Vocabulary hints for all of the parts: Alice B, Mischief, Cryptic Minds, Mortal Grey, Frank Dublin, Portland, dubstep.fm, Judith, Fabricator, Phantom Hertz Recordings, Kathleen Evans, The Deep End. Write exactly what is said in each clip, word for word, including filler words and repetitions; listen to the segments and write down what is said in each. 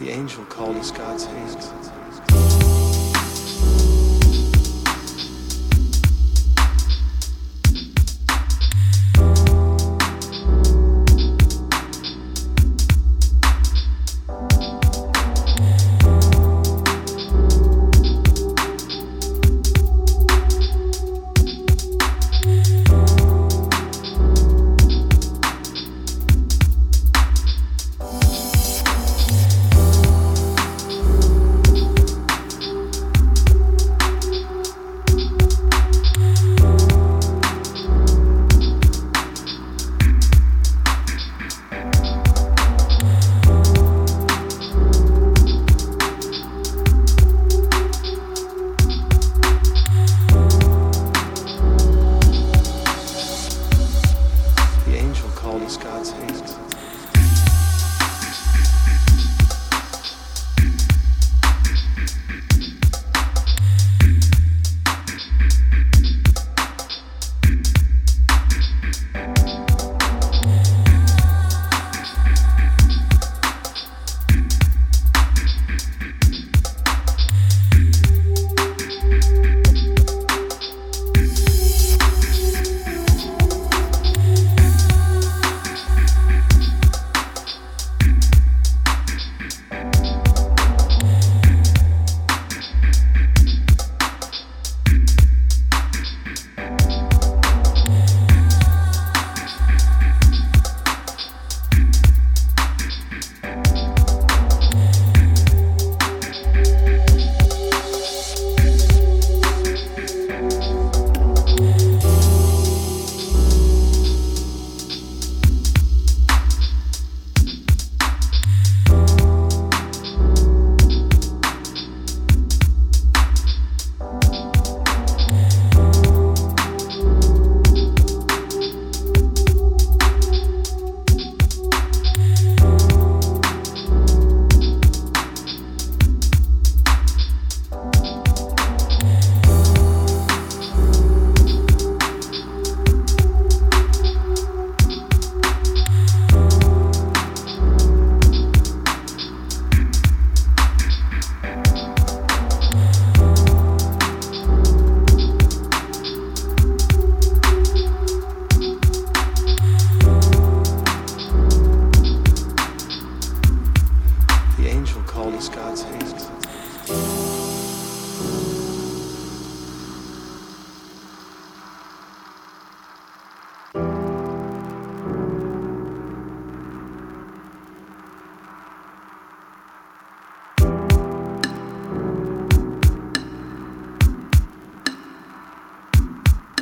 The angel called us God's hands.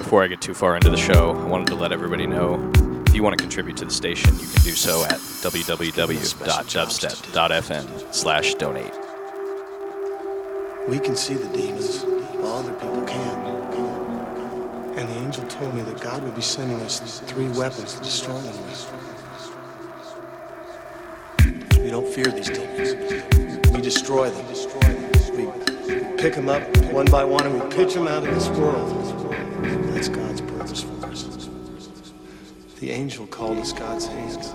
Before I get too far into the show, I wanted to let everybody know if you want to contribute to the station, you can do so at w w w dot dubstep dot f m slash donate. We can see the demons while other people can't. And the angel told me that God would be sending us three weapons to destroy them with. We don't fear these demons. We destroy them. We pick them up one by one and we pitch them out of this world. That's God's purpose for us. The angel called us God's hands.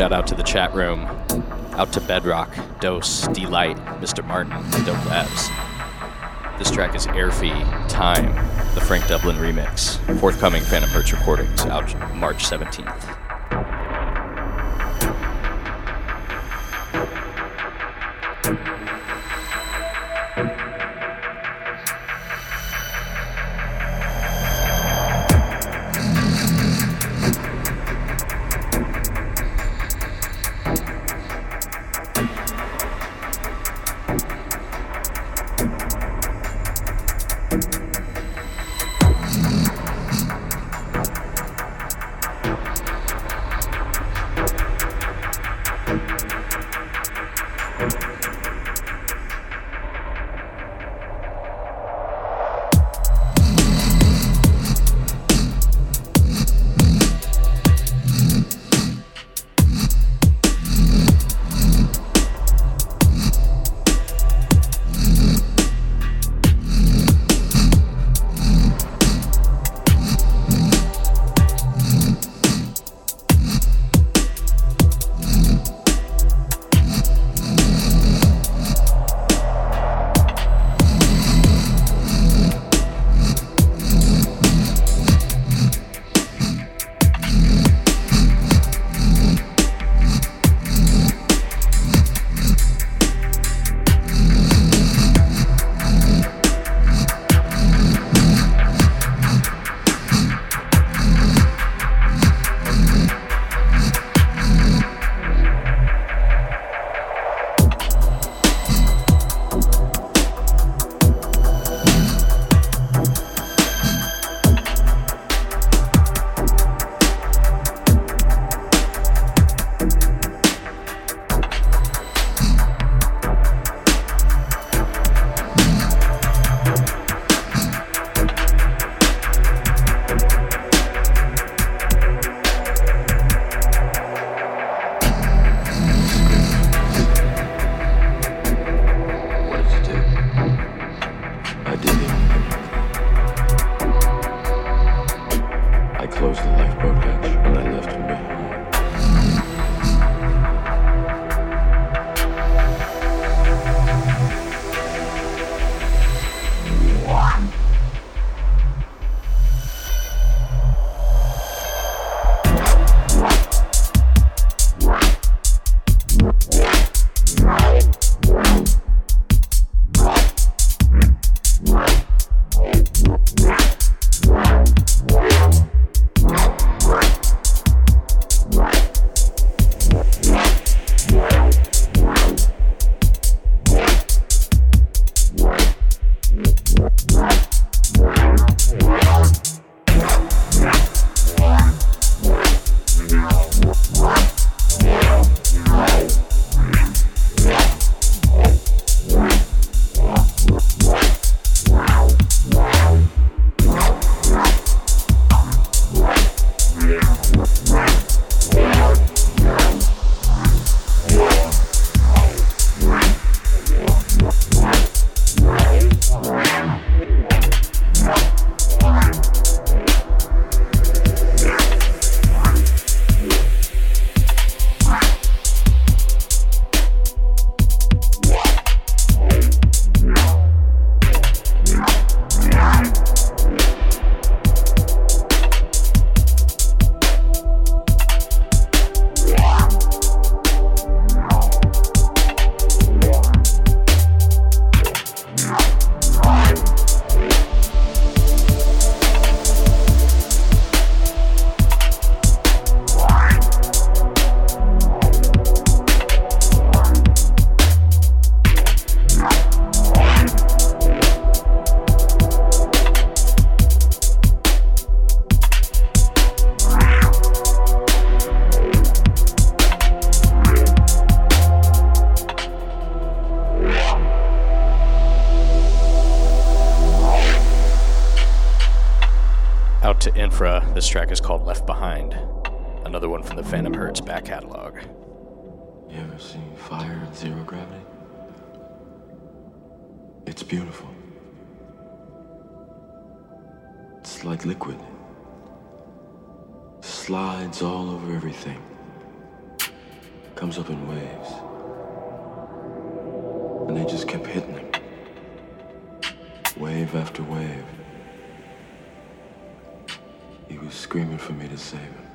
Shout out to the chat room. Out to Bedrock, Dose, D-Light, Mister Martin, Dope Labs. This track is Airfee, Time, the Frank Dublin remix. Forthcoming Phantom Hertz Recordings, out March seventeenth. This track is called Left Behind, another one from the Phantom Hertz back catalog. You ever seen fire in zero gravity? It's beautiful. It's like liquid. Slides all over everything. comes up in waves. And they just kept hitting him. Wave after wave. He was screaming for me to save him.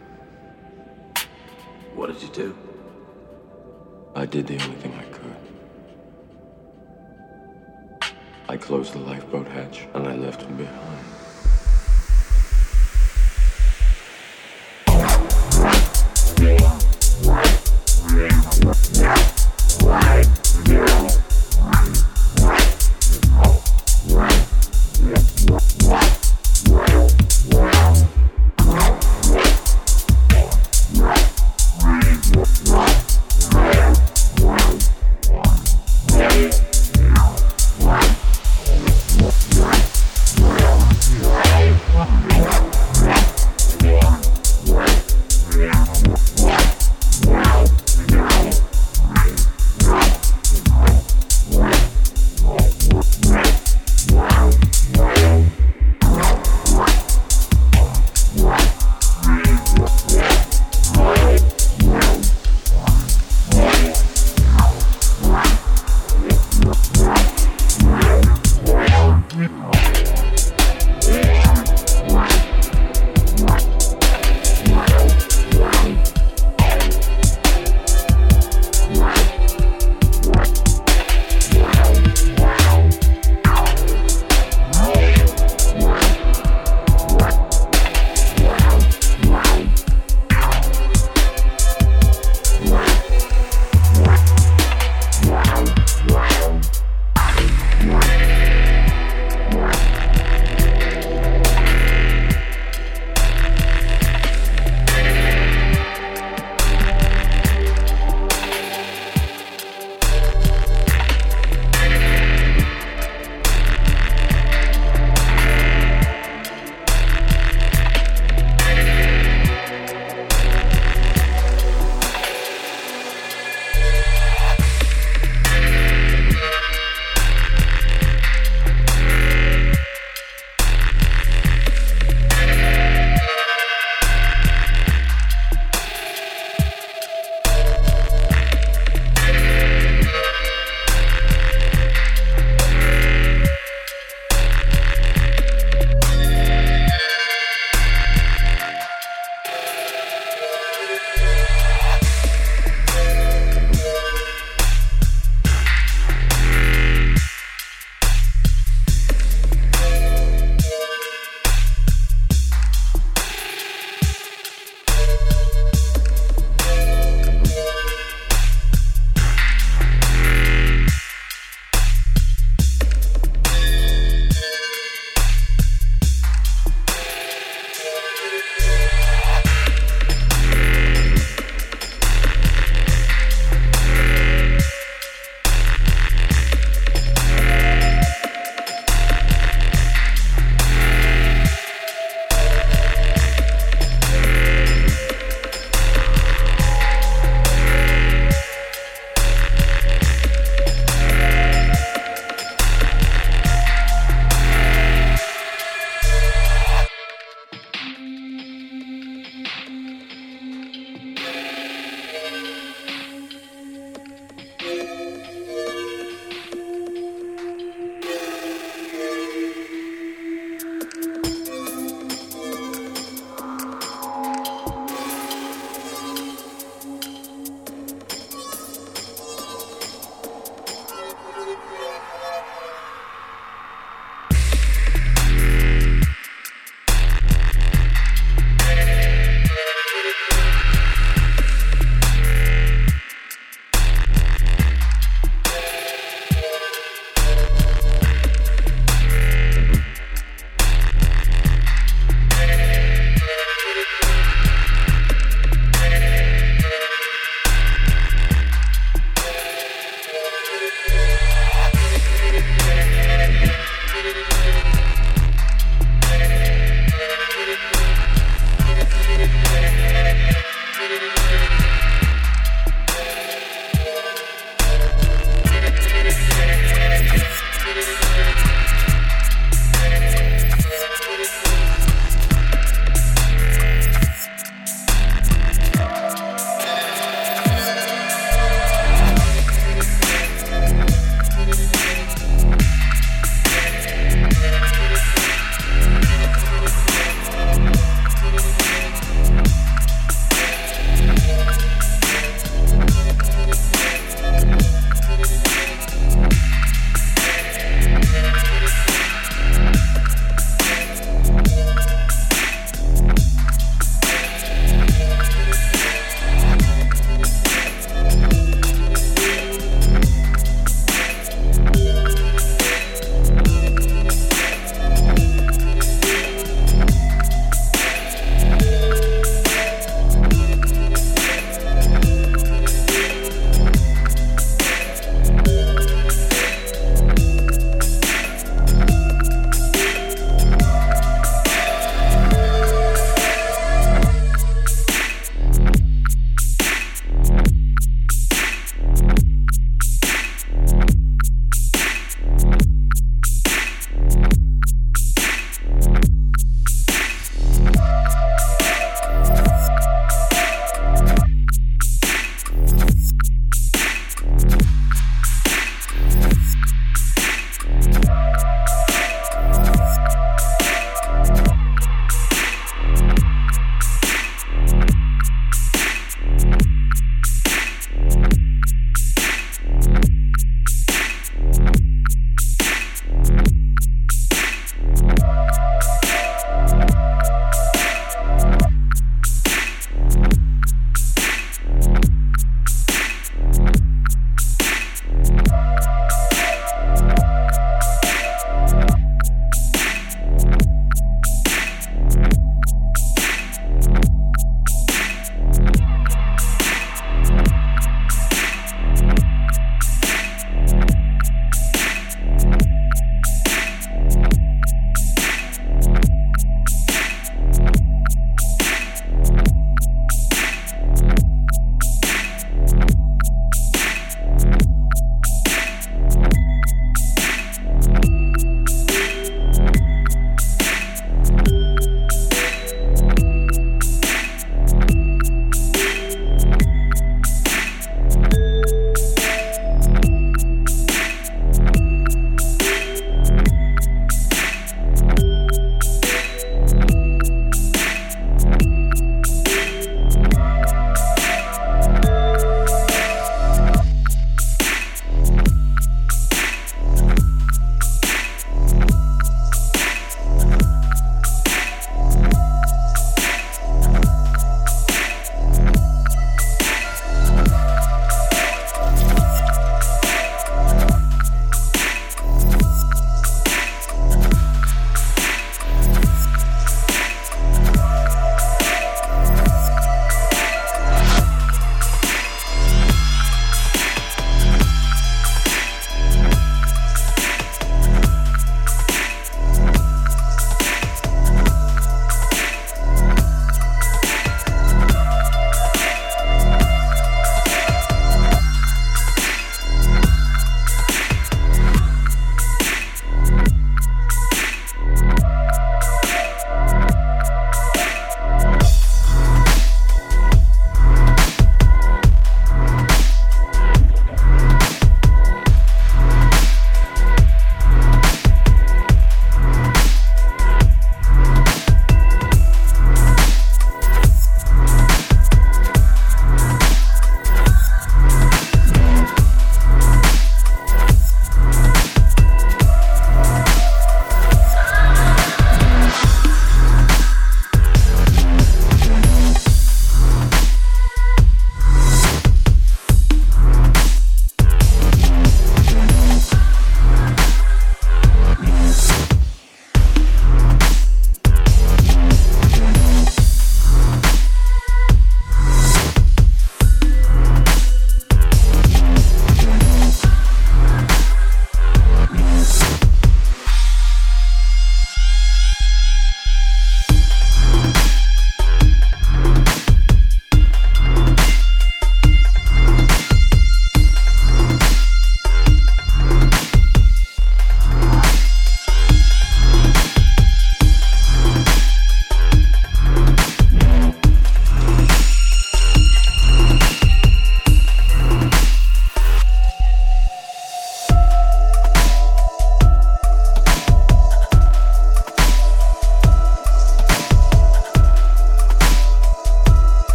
What did you do? I did the only thing I could. I closed the lifeboat hatch and I left him behind.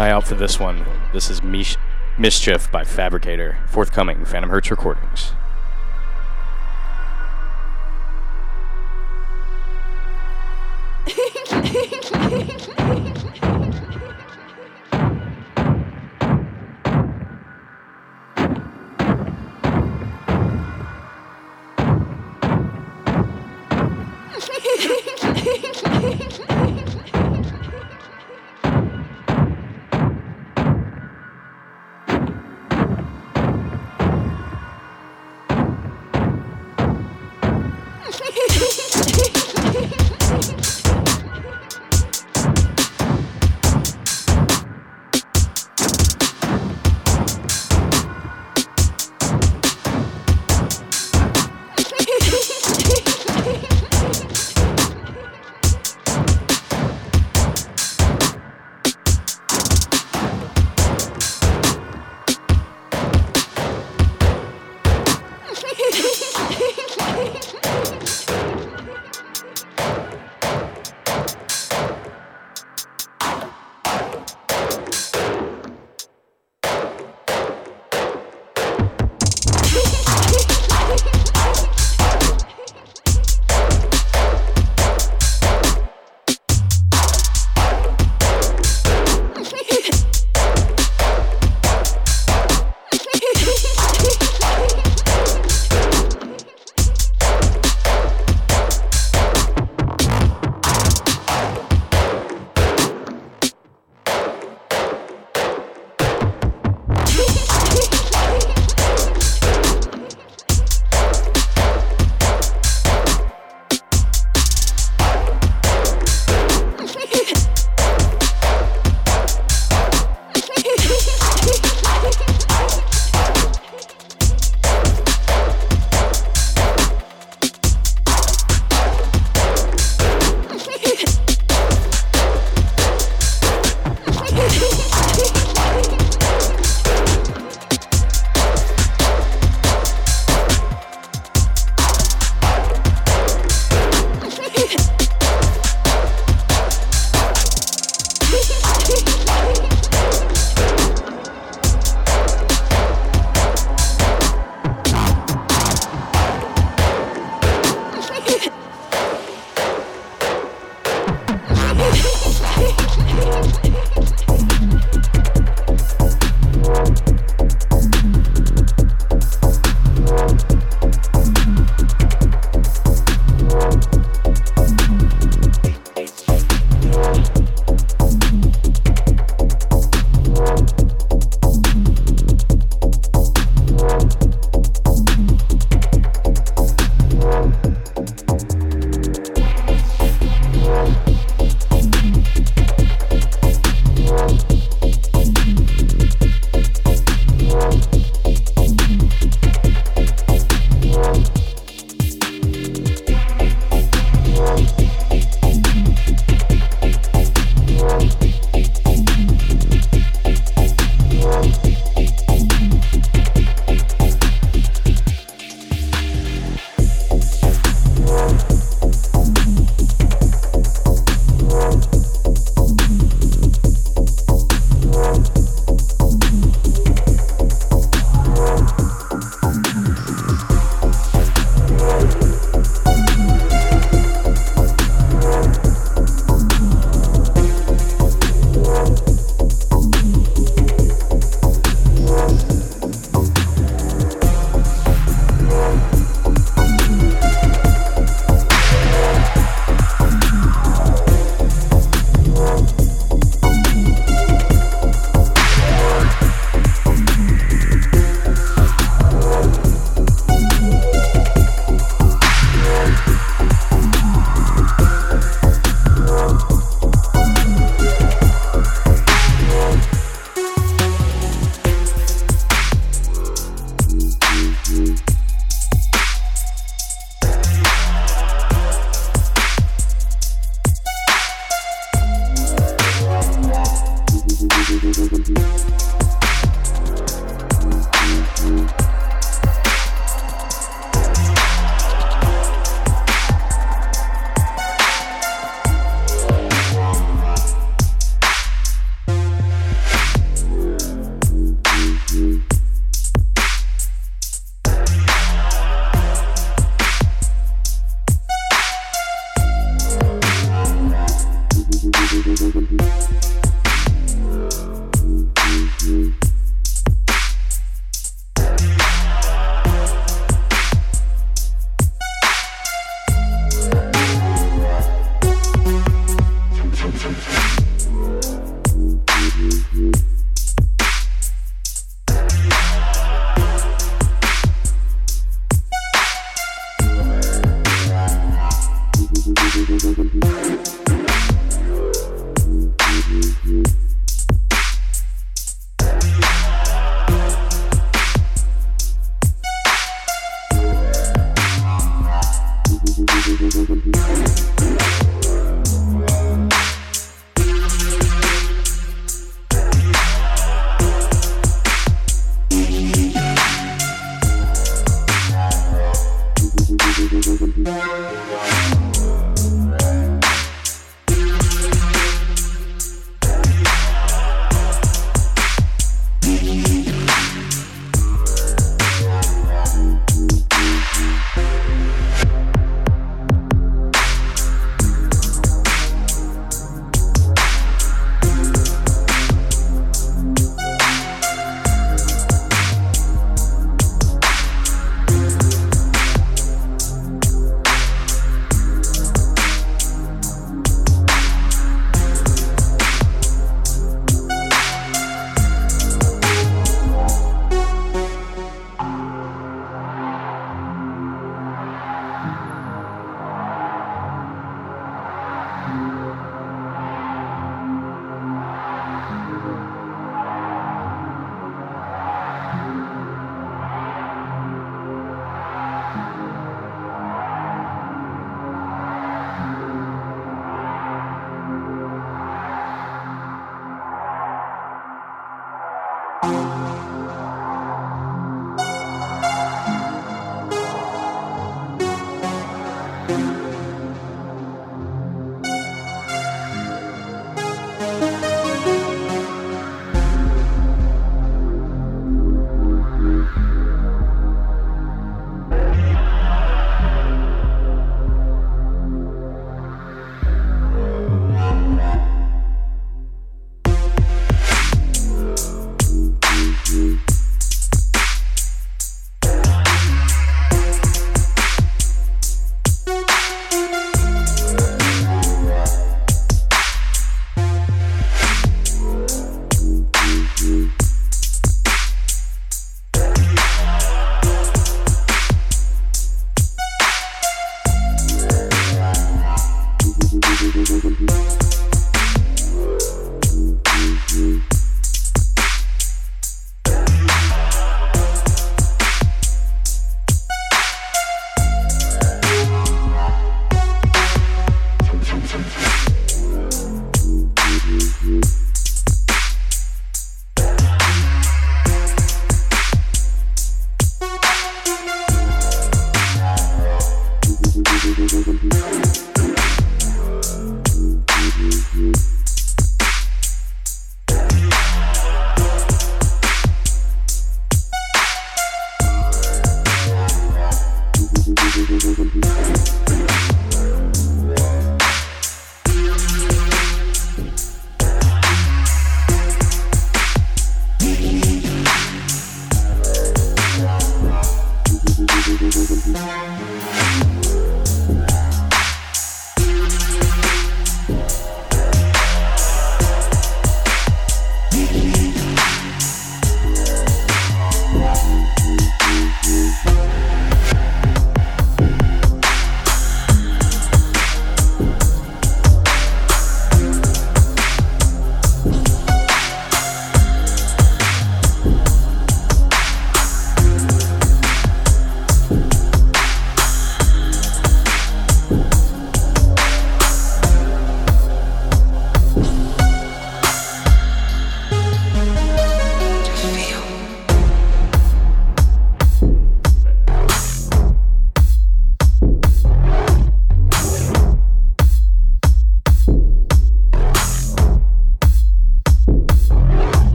eye out for this one. This is Mish- Mischief by Fabricator, forthcoming Phantom Hertz Recordings.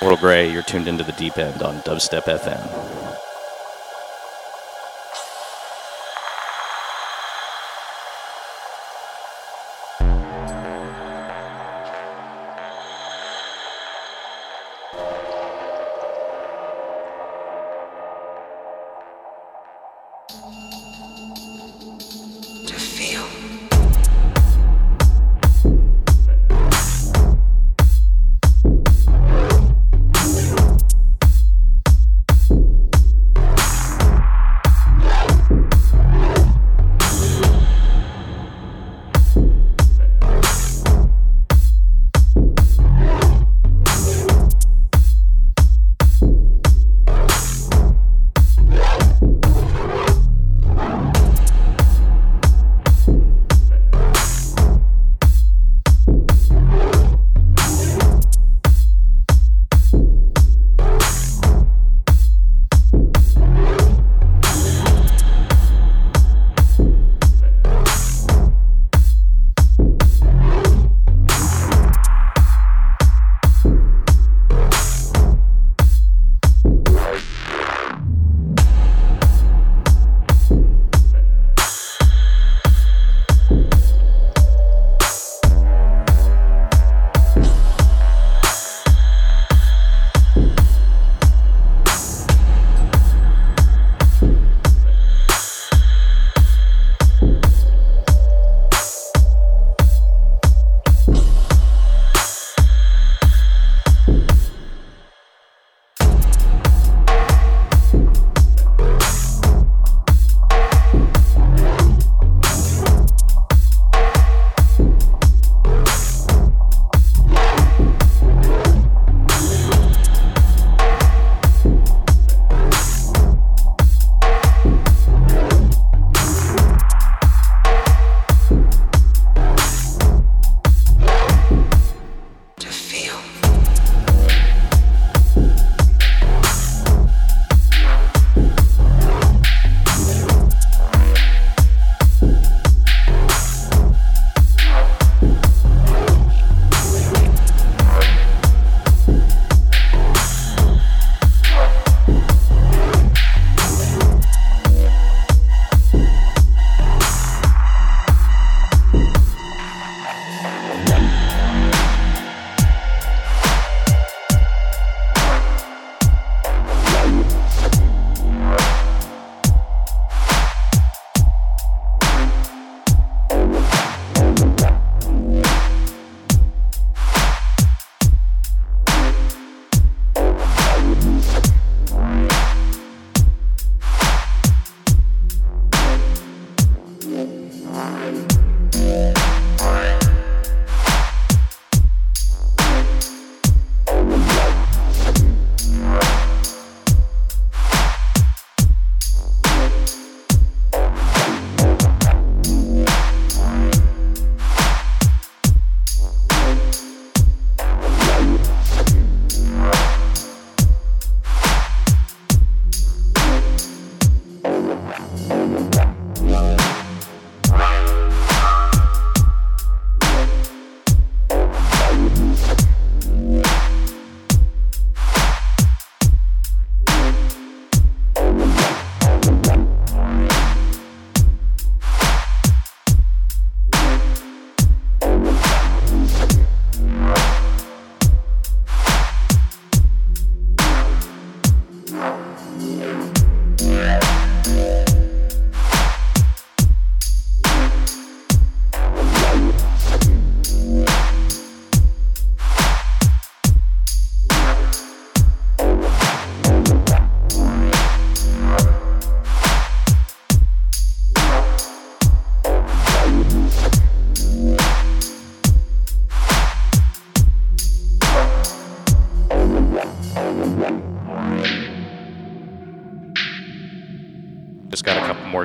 Mortal Grey, you're tuned into The Deep End on Dubstep F M.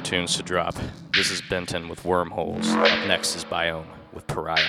Tunes to drop. This is Benton with Wormholes. Up next is Biome with Pariah.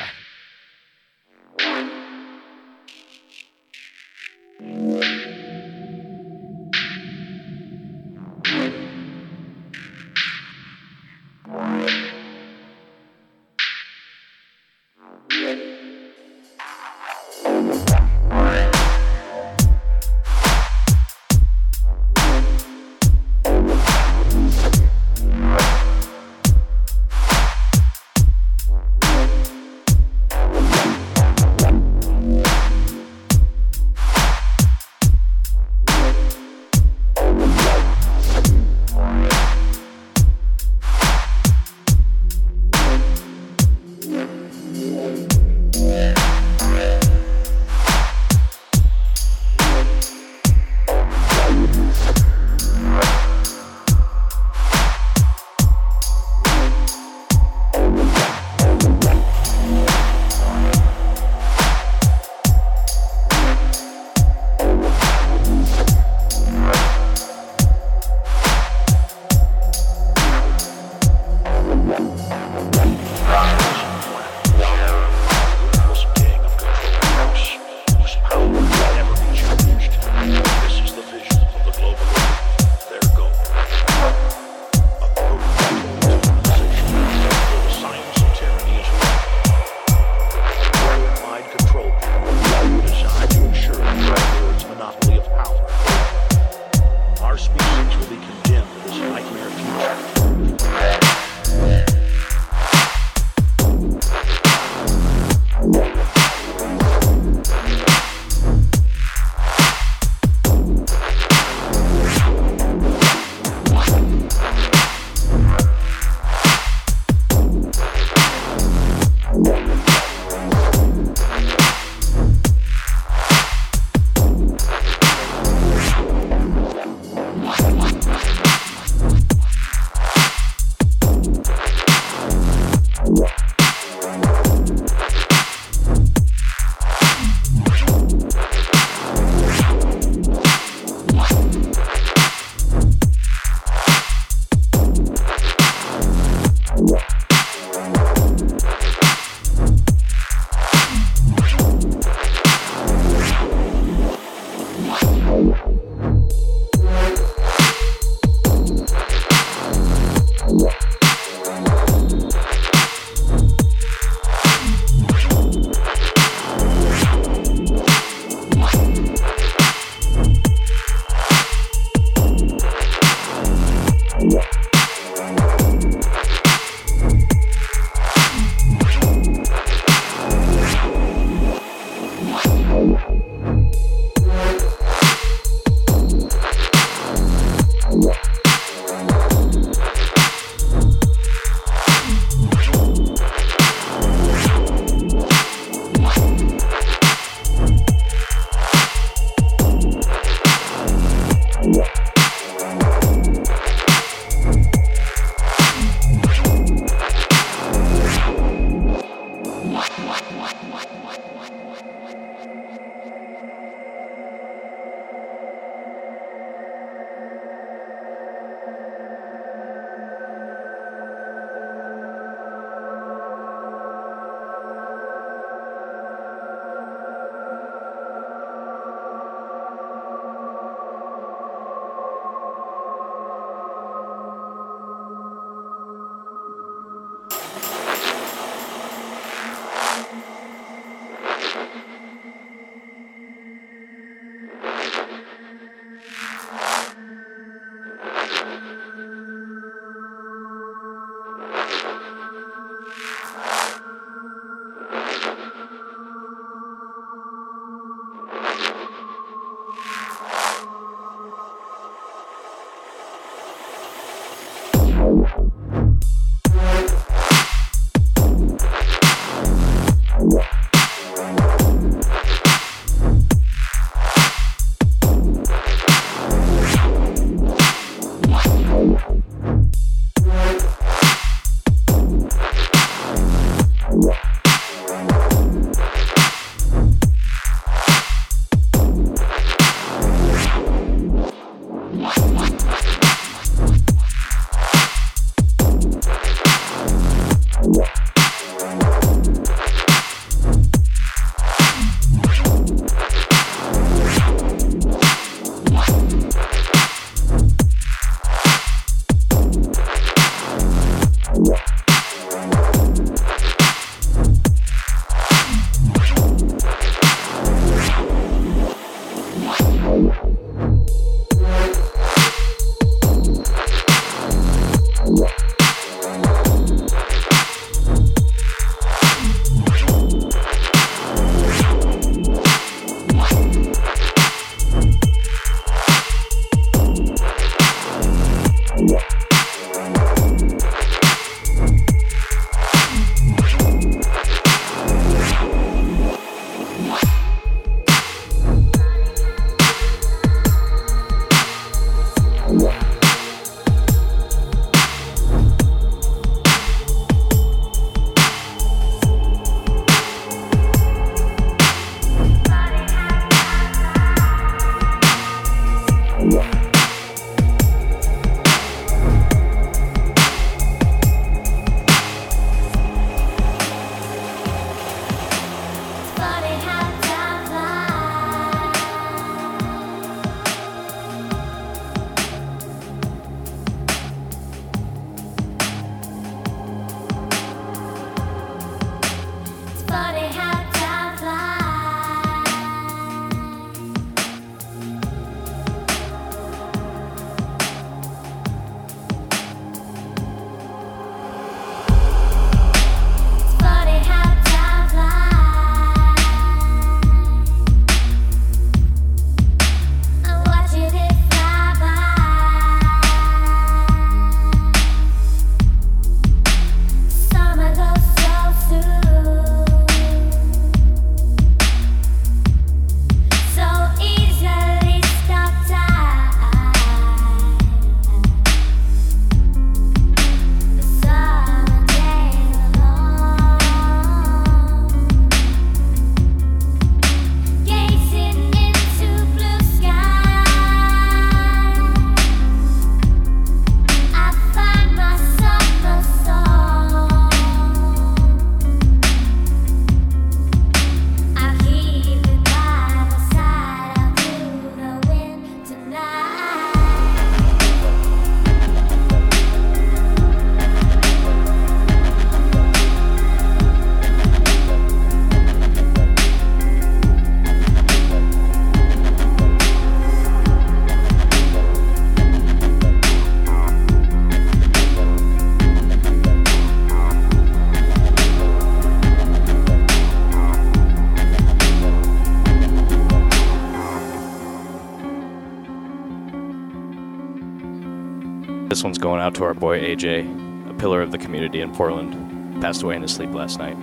one's going out to our boy A J, a pillar of the community in Portland. Passed away in his sleep last night.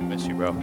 Miss you, bro.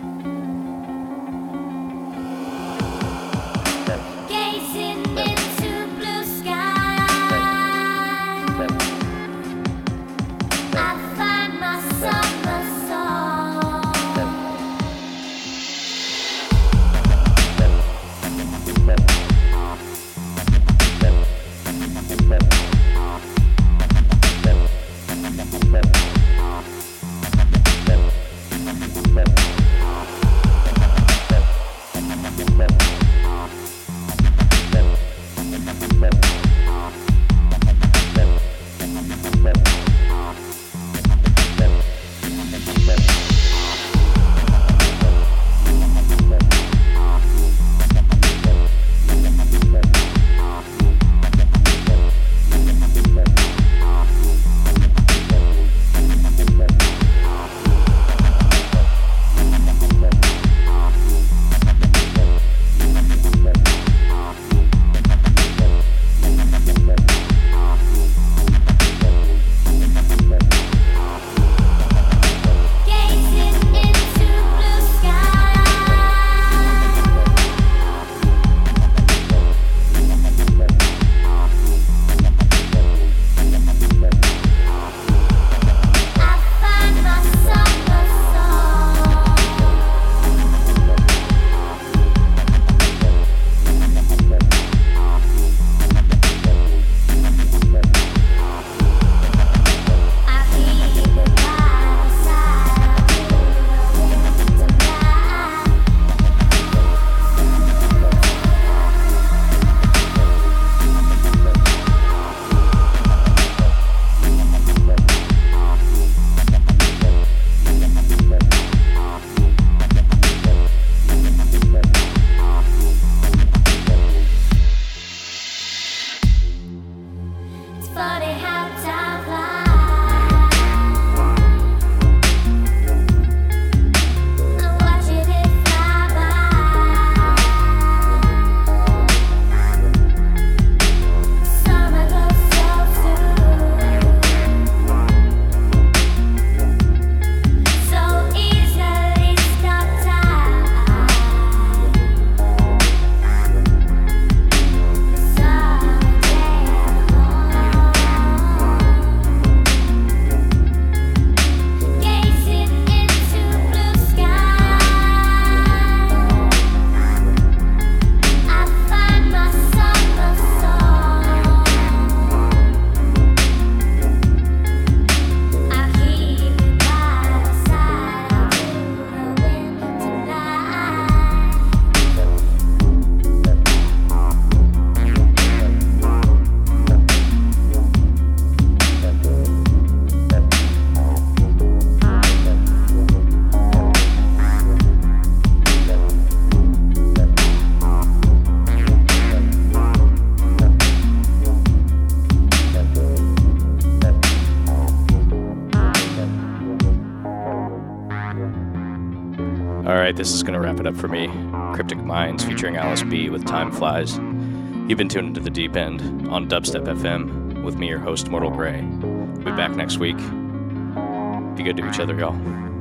This is going to wrap it up for me. Cryptic Minds featuring Alice B with Time Flies. You've been tuned into The Deep End on Dubstep F M with me, your host, Mortal Grey. We'll be back next week. Be good to each other, y'all.